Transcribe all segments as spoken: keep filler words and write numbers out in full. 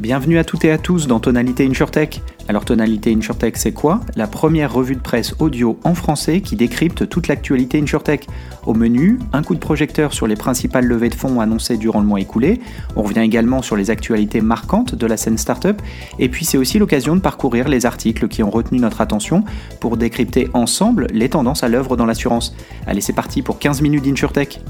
Bienvenue à toutes et à tous dans Tonalité InsureTech. Alors Tonalité InsureTech, c'est quoi ? La première revue de presse audio en français qui décrypte toute l'actualité InsureTech. Au menu, un coup de projecteur sur les principales levées de fonds annoncées durant le mois écoulé. On revient également sur les actualités marquantes de la scène startup. Et puis c'est aussi l'occasion de parcourir les articles qui ont retenu notre attention pour décrypter ensemble les tendances à l'œuvre dans l'assurance. Allez, c'est parti pour quinze minutes d'InsureTech.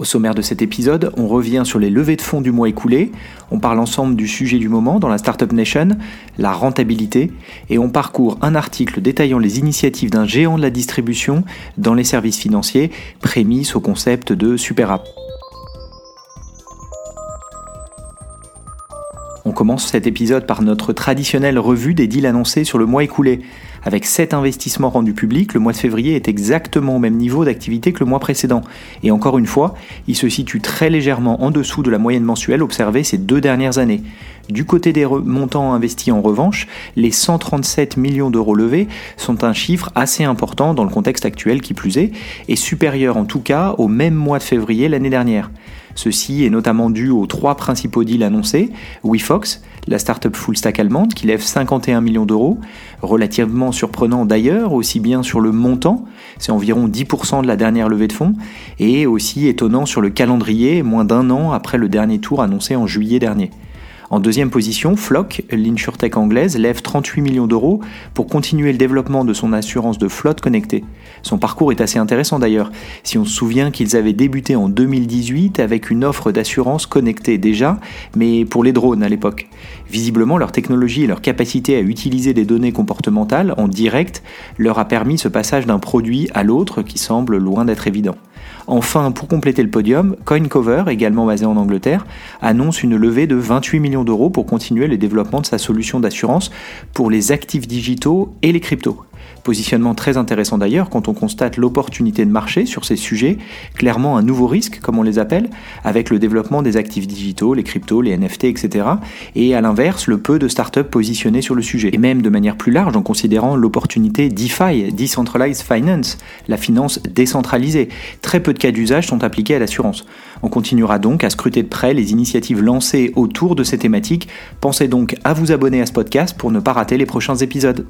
Au sommaire de cet épisode, on revient sur les levées de fonds du mois écoulé, on parle ensemble du sujet du moment dans la Startup Nation, la rentabilité, et on parcourt un article détaillant les initiatives d'un géant de la distribution dans les services financiers, prémisse au concept de super app. On commence cet épisode par notre traditionnelle revue des deals annoncés sur le mois écoulé. Avec sept investissements rendus publics, le mois de février est exactement au même niveau d'activité que le mois précédent. Et encore une fois, il se situe très légèrement en dessous de la moyenne mensuelle observée ces deux dernières années. Du côté des montants investis en revanche, les cent trente-sept millions d'euros levés sont un chiffre assez important dans le contexte actuel qui plus est, et supérieur en tout cas au même mois de février l'année dernière. Ceci est notamment dû aux trois principaux deals annoncés, WeFox, la startup full stack allemande qui lève cinquante et un millions d'euros, relativement surprenant d'ailleurs, aussi bien sur le montant, c'est environ dix pour cent de la dernière levée de fonds, et aussi étonnant sur le calendrier, moins d'un an après le dernier tour annoncé en juillet dernier. En deuxième position, Flock, l'insurtech anglaise, lève trente-huit millions d'euros pour continuer le développement de son assurance de flotte connectée. Son parcours est assez intéressant d'ailleurs, si on se souvient qu'ils avaient débuté en deux mille dix-huit avec une offre d'assurance connectée déjà, mais pour les drones à l'époque. Visiblement, leur technologie et leur capacité à utiliser des données comportementales en direct leur a permis ce passage d'un produit à l'autre qui semble loin d'être évident. Enfin, pour compléter le podium, Coincover, également basé en Angleterre, annonce une levée de vingt-huit millions d'euros pour continuer le développement de sa solution d'assurance pour les actifs digitaux et les cryptos. Positionnement très intéressant d'ailleurs quand on constate l'opportunité de marché sur ces sujets, clairement un nouveau risque comme on les appelle, avec le développement des actifs digitaux, les cryptos, les N F T, et cetera. Et à l'inverse, le peu de startups positionnées sur le sujet. Et même de manière plus large en considérant l'opportunité DeFi, Decentralized Finance, la finance décentralisée. Très peu de cas d'usage sont appliqués à l'assurance. On continuera donc à scruter de près les initiatives lancées autour de ces thématiques. Pensez donc à vous abonner à ce podcast pour ne pas rater les prochains épisodes.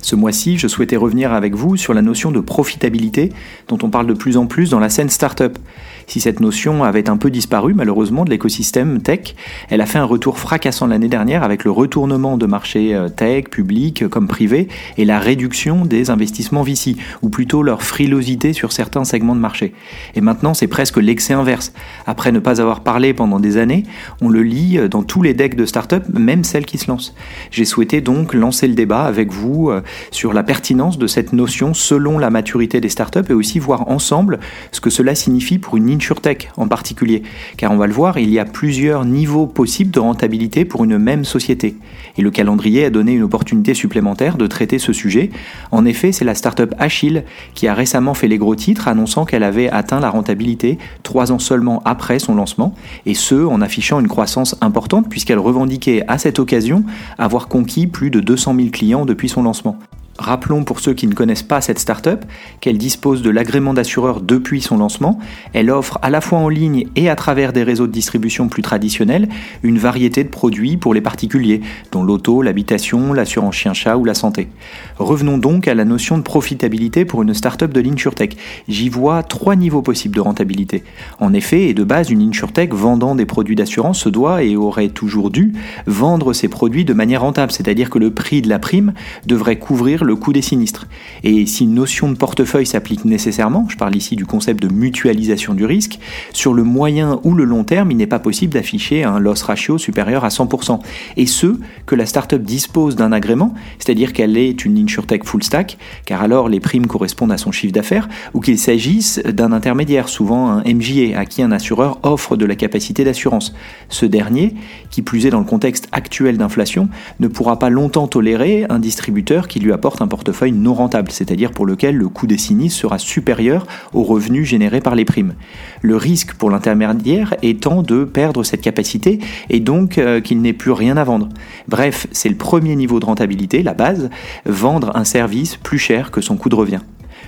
Ce mois-ci, je souhaitais revenir avec vous sur la notion de profitabilité dont on parle de plus en plus dans la scène startup. Si cette notion avait un peu disparu malheureusement de l'écosystème tech, elle a fait un retour fracassant l'année dernière avec le retournement de marché tech, public comme privé et la réduction des investissements V C, ou plutôt leur frilosité sur certains segments de marché. Et maintenant, c'est presque l'excès inverse. Après ne pas avoir parlé pendant des années, on le lit dans tous les decks de startup, même celles qui se lancent. J'ai souhaité donc lancer le débat avec vous sur la pertinence de cette notion selon la maturité des startups et aussi voir ensemble ce que cela signifie pour une insurtech en particulier. Car on va le voir, il y a plusieurs niveaux possibles de rentabilité pour une même société. Et le calendrier a donné une opportunité supplémentaire de traiter ce sujet. En effet, c'est la startup Achille qui a récemment fait les gros titres annonçant qu'elle avait atteint la rentabilité trois ans seulement après son lancement et ce en affichant une croissance importante puisqu'elle revendiquait à cette occasion avoir conquis plus de deux cent mille clients depuis son lancement. Rappelons pour ceux qui ne connaissent pas cette startup qu'elle dispose de l'agrément d'assureur depuis son lancement. Elle offre à la fois en ligne et à travers des réseaux de distribution plus traditionnels une variété de produits pour les particuliers, dont l'auto, l'habitation, l'assurance chien-chat ou la santé. Revenons donc à la notion de profitabilité pour une startup de l'insurtech. J'y vois trois niveaux possibles de rentabilité. En effet, et de base, une insurtech vendant des produits d'assurance se doit et aurait toujours dû vendre ses produits de manière rentable, c'est-à-dire que le prix de la prime devrait couvrir le coût des sinistres. Et si une notion de portefeuille s'applique nécessairement, je parle ici du concept de mutualisation du risque, sur le moyen ou le long terme, il n'est pas possible d'afficher un loss ratio supérieur à cent pour cent. Et ce, que la startup dispose d'un agrément, c'est-à-dire qu'elle est une insurtech full stack, car alors les primes correspondent à son chiffre d'affaires, ou qu'il s'agisse d'un intermédiaire, souvent un M G A, à qui un assureur offre de la capacité d'assurance. Ce dernier, qui plus est dans le contexte actuel d'inflation, ne pourra pas longtemps tolérer un distributeur qui lui apporte un portefeuille non rentable, c'est-à-dire pour lequel le coût des sinistres sera supérieur aux revenus générés par les primes. Le risque pour l'intermédiaire étant de perdre cette capacité et donc euh, qu'il n'ait plus rien à vendre. Bref, c'est le premier niveau de rentabilité, la base, vendre un service plus cher que son coût de revient.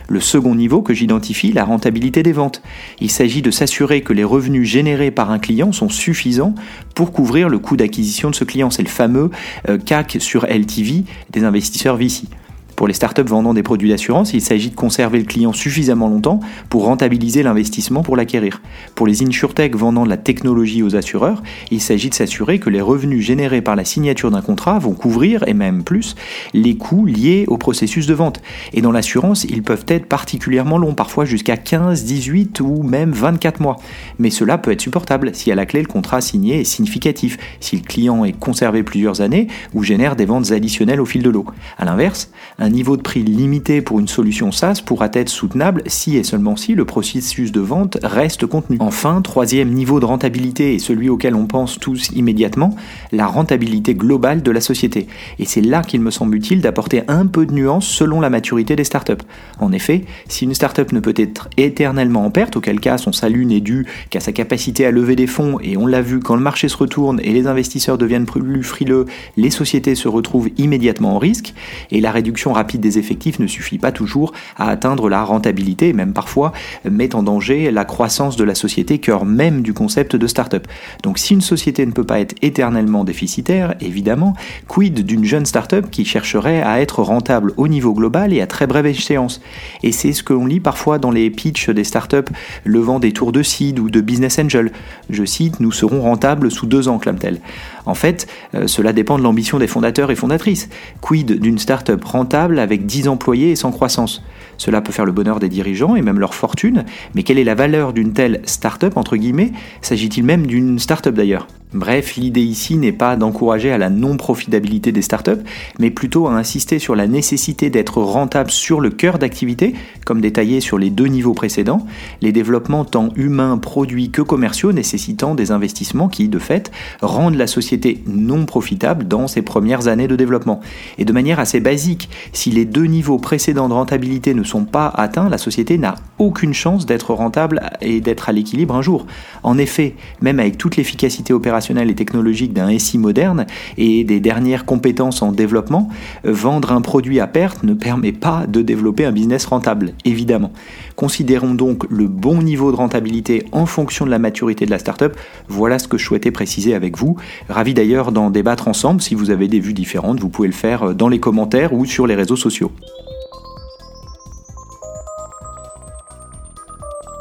Le second niveau que j'identifie, la rentabilité des ventes. Il s'agit de s'assurer que les revenus générés par un client sont suffisants pour couvrir le coût d'acquisition de ce client. C'est le fameux C A C sur L T V des investisseurs V C. Pour les startups vendant des produits d'assurance, il s'agit de conserver le client suffisamment longtemps pour rentabiliser l'investissement pour l'acquérir. Pour les insurtech vendant de la technologie aux assureurs, il s'agit de s'assurer que les revenus générés par la signature d'un contrat vont couvrir, et même plus, les coûts liés au processus de vente. Et dans l'assurance, ils peuvent être particulièrement longs, parfois jusqu'à quinze, dix-huit ou même vingt-quatre mois. Mais cela peut être supportable si à la clé le contrat signé est significatif, si le client est conservé plusieurs années ou génère des ventes additionnelles au fil de l'eau. À l'inverse, un niveau de prix limité pour une solution SaaS pourra être soutenable si et seulement si le processus de vente reste contenu. Enfin, troisième niveau de rentabilité et celui auquel on pense tous immédiatement, la rentabilité globale de la société. Et c'est là qu'il me semble utile d'apporter un peu de nuance selon la maturité des startups. En effet, si une startup ne peut être éternellement en perte, auquel cas son salut n'est dû qu'à sa capacité à lever des fonds, et on l'a vu, quand le marché se retourne et les investisseurs deviennent plus frileux, les sociétés se retrouvent immédiatement en risque, et la réduction rapide des effectifs ne suffit pas toujours à atteindre la rentabilité, même parfois met en danger la croissance de la société, cœur même du concept de start-up. Donc si une société ne peut pas être éternellement déficitaire, évidemment, quid d'une jeune start-up qui chercherait à être rentable au niveau global et à très brève échéance? Et c'est ce que l'on lit parfois dans les pitchs des start-up levant des tours de seed ou de business angel. Je cite, nous serons rentables sous deux ans, clame-t-elle. En fait, euh, cela dépend de l'ambition des fondateurs et fondatrices. Quid d'une start-up rentable avec dix employés et sans croissance? Cela peut faire le bonheur des dirigeants et même leur fortune, mais quelle est la valeur d'une telle « start-up » entre guillemets? S'agit-il même d'une start-up d'ailleurs? Bref, l'idée ici n'est pas d'encourager à la non-profitabilité des startups, mais plutôt à insister sur la nécessité d'être rentable sur le cœur d'activité, comme détaillé sur les deux niveaux précédents, les développements tant humains, produits que commerciaux nécessitant des investissements qui, de fait, rendent la société non profitable dans ses premières années de développement. Et de manière assez basique, si les deux niveaux précédents de rentabilité ne sont pas atteints, la société n'a aucune chance d'être rentable et d'être à l'équilibre un jour. En effet, même avec toute l'efficacité opérationnelle et technologique d'un S I moderne et des dernières compétences en développement, vendre un produit à perte ne permet pas de développer un business rentable, évidemment. Considérons donc le bon niveau de rentabilité en fonction de la maturité de la startup. Voilà ce que je souhaitais préciser avec vous. Ravi d'ailleurs d'en débattre ensemble. Si vous avez des vues différentes, vous pouvez le faire dans les commentaires ou sur les réseaux sociaux.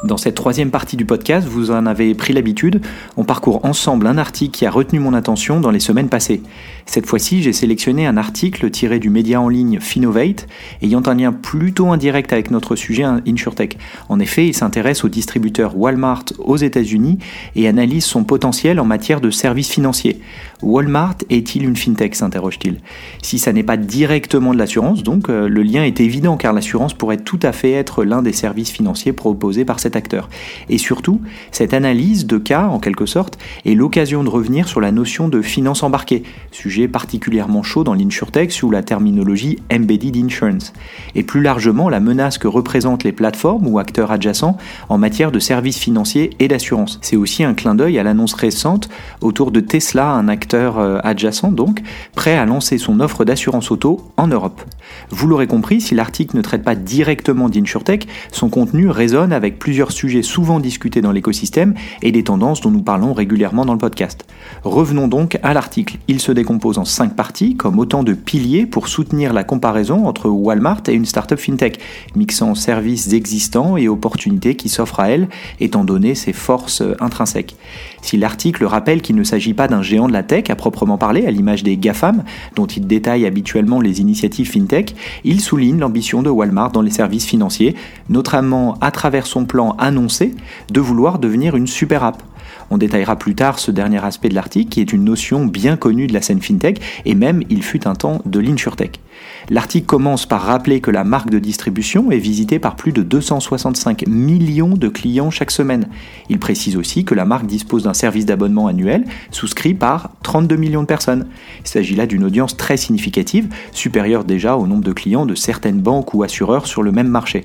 Dans cette troisième partie du podcast, vous en avez pris l'habitude, on parcourt ensemble un article qui a retenu mon attention dans les semaines passées. Cette fois-ci, j'ai sélectionné un article tiré du média en ligne Finovate, ayant un lien plutôt indirect avec notre sujet InsureTech. En effet, il s'intéresse au distributeur Walmart aux États-Unis et analyse son potentiel en matière de services financiers. Walmart est-il une fintech, s'interroge-t-il. Si ça n'est pas directement de l'assurance, donc euh, le lien est évident, car l'assurance pourrait tout à fait être l'un des services financiers proposés par cette acteur. Et surtout, cette analyse de cas, en quelque sorte, est l'occasion de revenir sur la notion de finance embarquée, sujet particulièrement chaud dans l'insurtech sous la terminologie embedded insurance, et plus largement la menace que représentent les plateformes ou acteurs adjacents en matière de services financiers et d'assurance. C'est aussi un clin d'œil à l'annonce récente autour de Tesla, un acteur adjacent donc, prêt à lancer son offre d'assurance auto en Europe. Vous l'aurez compris, si l'article ne traite pas directement d'insurtech, son contenu résonne avec plusieurs sujets souvent discutés dans l'écosystème et des tendances dont nous parlons régulièrement dans le podcast. Revenons donc à l'article. Il se décompose en cinq parties, comme autant de piliers pour soutenir la comparaison entre Walmart et une startup fintech, mixant services existants et opportunités qui s'offrent à elle, étant donné ses forces intrinsèques. Si l'article rappelle qu'il ne s'agit pas d'un géant de la tech à proprement parler, à l'image des GAFAM, dont il détaille habituellement les initiatives fintech, il souligne l'ambition de Walmart dans les services financiers, notamment à travers son plan annoncé de vouloir devenir une super app. On détaillera plus tard ce dernier aspect de l'article qui est une notion bien connue de la scène fintech et même, il fut un temps, de l'insurtech. L'article commence par rappeler que la marque de distribution est visitée par plus de deux cent soixante-cinq millions de clients chaque semaine. Il précise aussi que la marque dispose d'un service d'abonnement annuel souscrit par trente-deux millions de personnes. Il s'agit là d'une audience très significative, supérieure déjà au nombre de clients de certaines banques ou assureurs sur le même marché.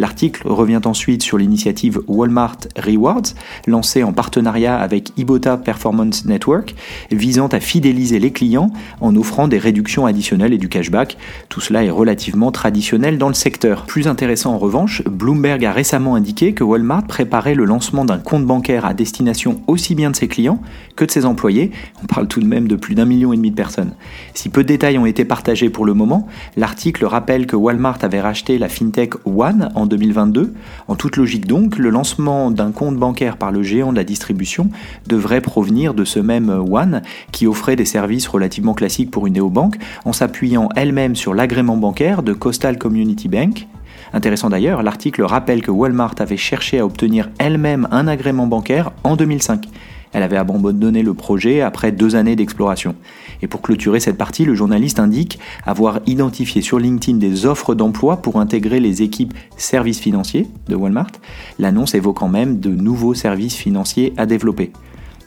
L'article revient ensuite sur l'initiative Walmart Rewards, lancée en partenariat avec Ibotta Performance Network, visant à fidéliser les clients en offrant des réductions additionnelles et du cashback. Tout cela est relativement traditionnel dans le secteur. Plus intéressant en revanche, Bloomberg a récemment indiqué que Walmart préparait le lancement d'un compte bancaire à destination aussi bien de ses clients que de ses employés. On parle tout de même de plus d'un million et demi de personnes. Si peu de détails ont été partagés pour le moment, l'article rappelle que Walmart avait racheté la fintech One en deux mille vingt-deux. En toute logique donc, le lancement d'un compte bancaire par le géant de la distribution devrait provenir de ce même One qui offrait des services relativement classiques pour une néobanque en s'appuyant elle-même sur l'agrément bancaire de Coastal Community Bank. Intéressant d'ailleurs, l'article rappelle que Walmart avait cherché à obtenir elle-même un agrément bancaire en deux mille cinq. Elle avait abandonné le projet après deux années d'exploration. Et pour clôturer cette partie, le journaliste indique avoir identifié sur LinkedIn des offres d'emploi pour intégrer les équipes services financiers de Walmart, l'annonce évoquant même de nouveaux services financiers à développer.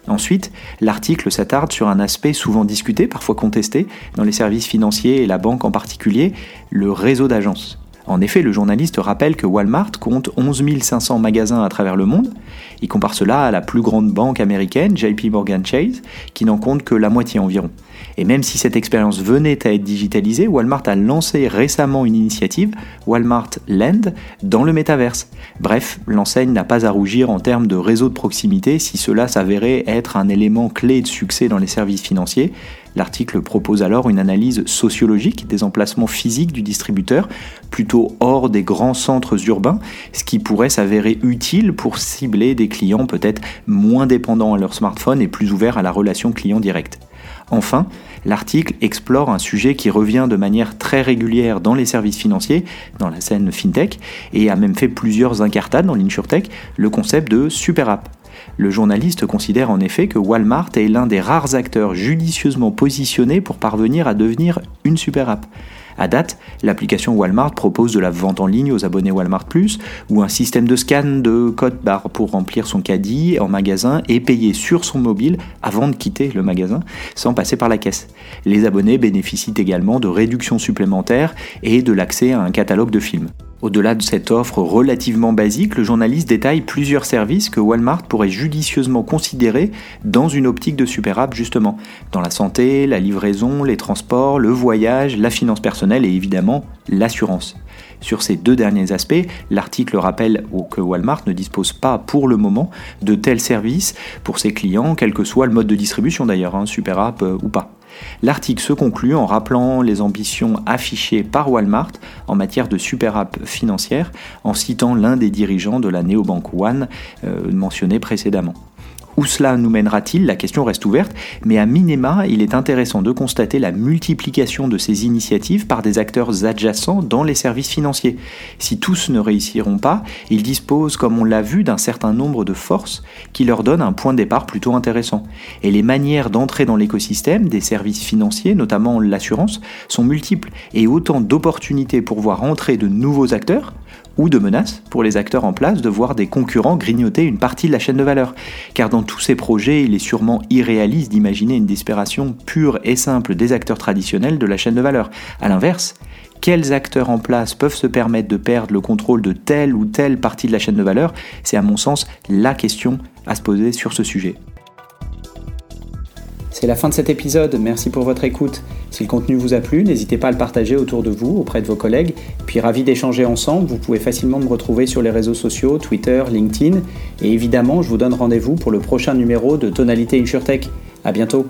Ensuite, l'article s'attarde sur un aspect souvent discuté, parfois contesté, dans les services financiers et la banque en particulier, le réseau d'agences. En effet, le journaliste rappelle que Walmart compte onze mille cinq cents magasins à travers le monde. Il compare cela à la plus grande banque américaine, J P Morgan Chase, qui n'en compte que la moitié environ. Et même si cette expérience venait à être digitalisée, Walmart a lancé récemment une initiative, Walmart Land, dans le métaverse. Bref, l'enseigne n'a pas à rougir en termes de réseau de proximité si cela s'avérait être un élément clé de succès dans les services financiers. L'article propose alors une analyse sociologique des emplacements physiques du distributeur, plutôt hors des grands centres urbains, ce qui pourrait s'avérer utile pour cibler des clients peut-être moins dépendants à leur smartphone et plus ouverts à la relation client directe. Enfin, l'article explore un sujet qui revient de manière très régulière dans les services financiers, dans la scène fintech, et a même fait plusieurs incartades dans l'insurtech, le concept de super app. Le journaliste considère en effet que Walmart est l'un des rares acteurs judicieusement positionnés pour parvenir à devenir une super app. À date, l'application Walmart propose de la vente en ligne aux abonnés Walmart Plus ou un système de scan de code barre pour remplir son caddie en magasin et payer sur son mobile avant de quitter le magasin sans passer par la caisse. Les abonnés bénéficient également de réductions supplémentaires et de l'accès à un catalogue de films. Au-delà de cette offre relativement basique, le journaliste détaille plusieurs services que Walmart pourrait judicieusement considérer dans une optique de super app justement, dans la santé, la livraison, les transports, le voyage, la finance personnelle et évidemment l'assurance. Sur ces deux derniers aspects, l'article rappelle que Walmart ne dispose pas pour le moment de tels services pour ses clients, quel que soit le mode de distribution d'ailleurs, hein, super app euh, ou pas. L'article se conclut en rappelant les ambitions affichées par Walmart en matière de super app financière, en citant l'un des dirigeants de la néobanque One euh, mentionné précédemment. Où cela nous mènera-t-il? La question reste ouverte, mais à minima, il est intéressant de constater la multiplication de ces initiatives par des acteurs adjacents dans les services financiers. Si tous ne réussiront pas, ils disposent, comme on l'a vu, d'un certain nombre de forces qui leur donnent un point de départ plutôt intéressant. Et les manières d'entrer dans l'écosystème des services financiers, notamment l'assurance, sont multiples et autant d'opportunités pour voir entrer de nouveaux acteurs ou de menaces pour les acteurs en place de voir des concurrents grignoter une partie de la chaîne de valeur. Car dans tous ces projets, il est sûrement irréaliste d'imaginer une disparition pure et simple des acteurs traditionnels de la chaîne de valeur. A l'inverse, quels acteurs en place peuvent se permettre de perdre le contrôle de telle ou telle partie de la chaîne de valeur? C'est à mon sens la question à se poser sur ce sujet. C'est la fin de cet épisode, merci pour votre écoute. Si le contenu vous a plu, n'hésitez pas à le partager autour de vous, auprès de vos collègues. Puis ravi d'échanger ensemble, vous pouvez facilement me retrouver sur les réseaux sociaux, Twitter, LinkedIn. Et évidemment, je vous donne rendez-vous pour le prochain numéro de Tonalité InsureTech. À bientôt.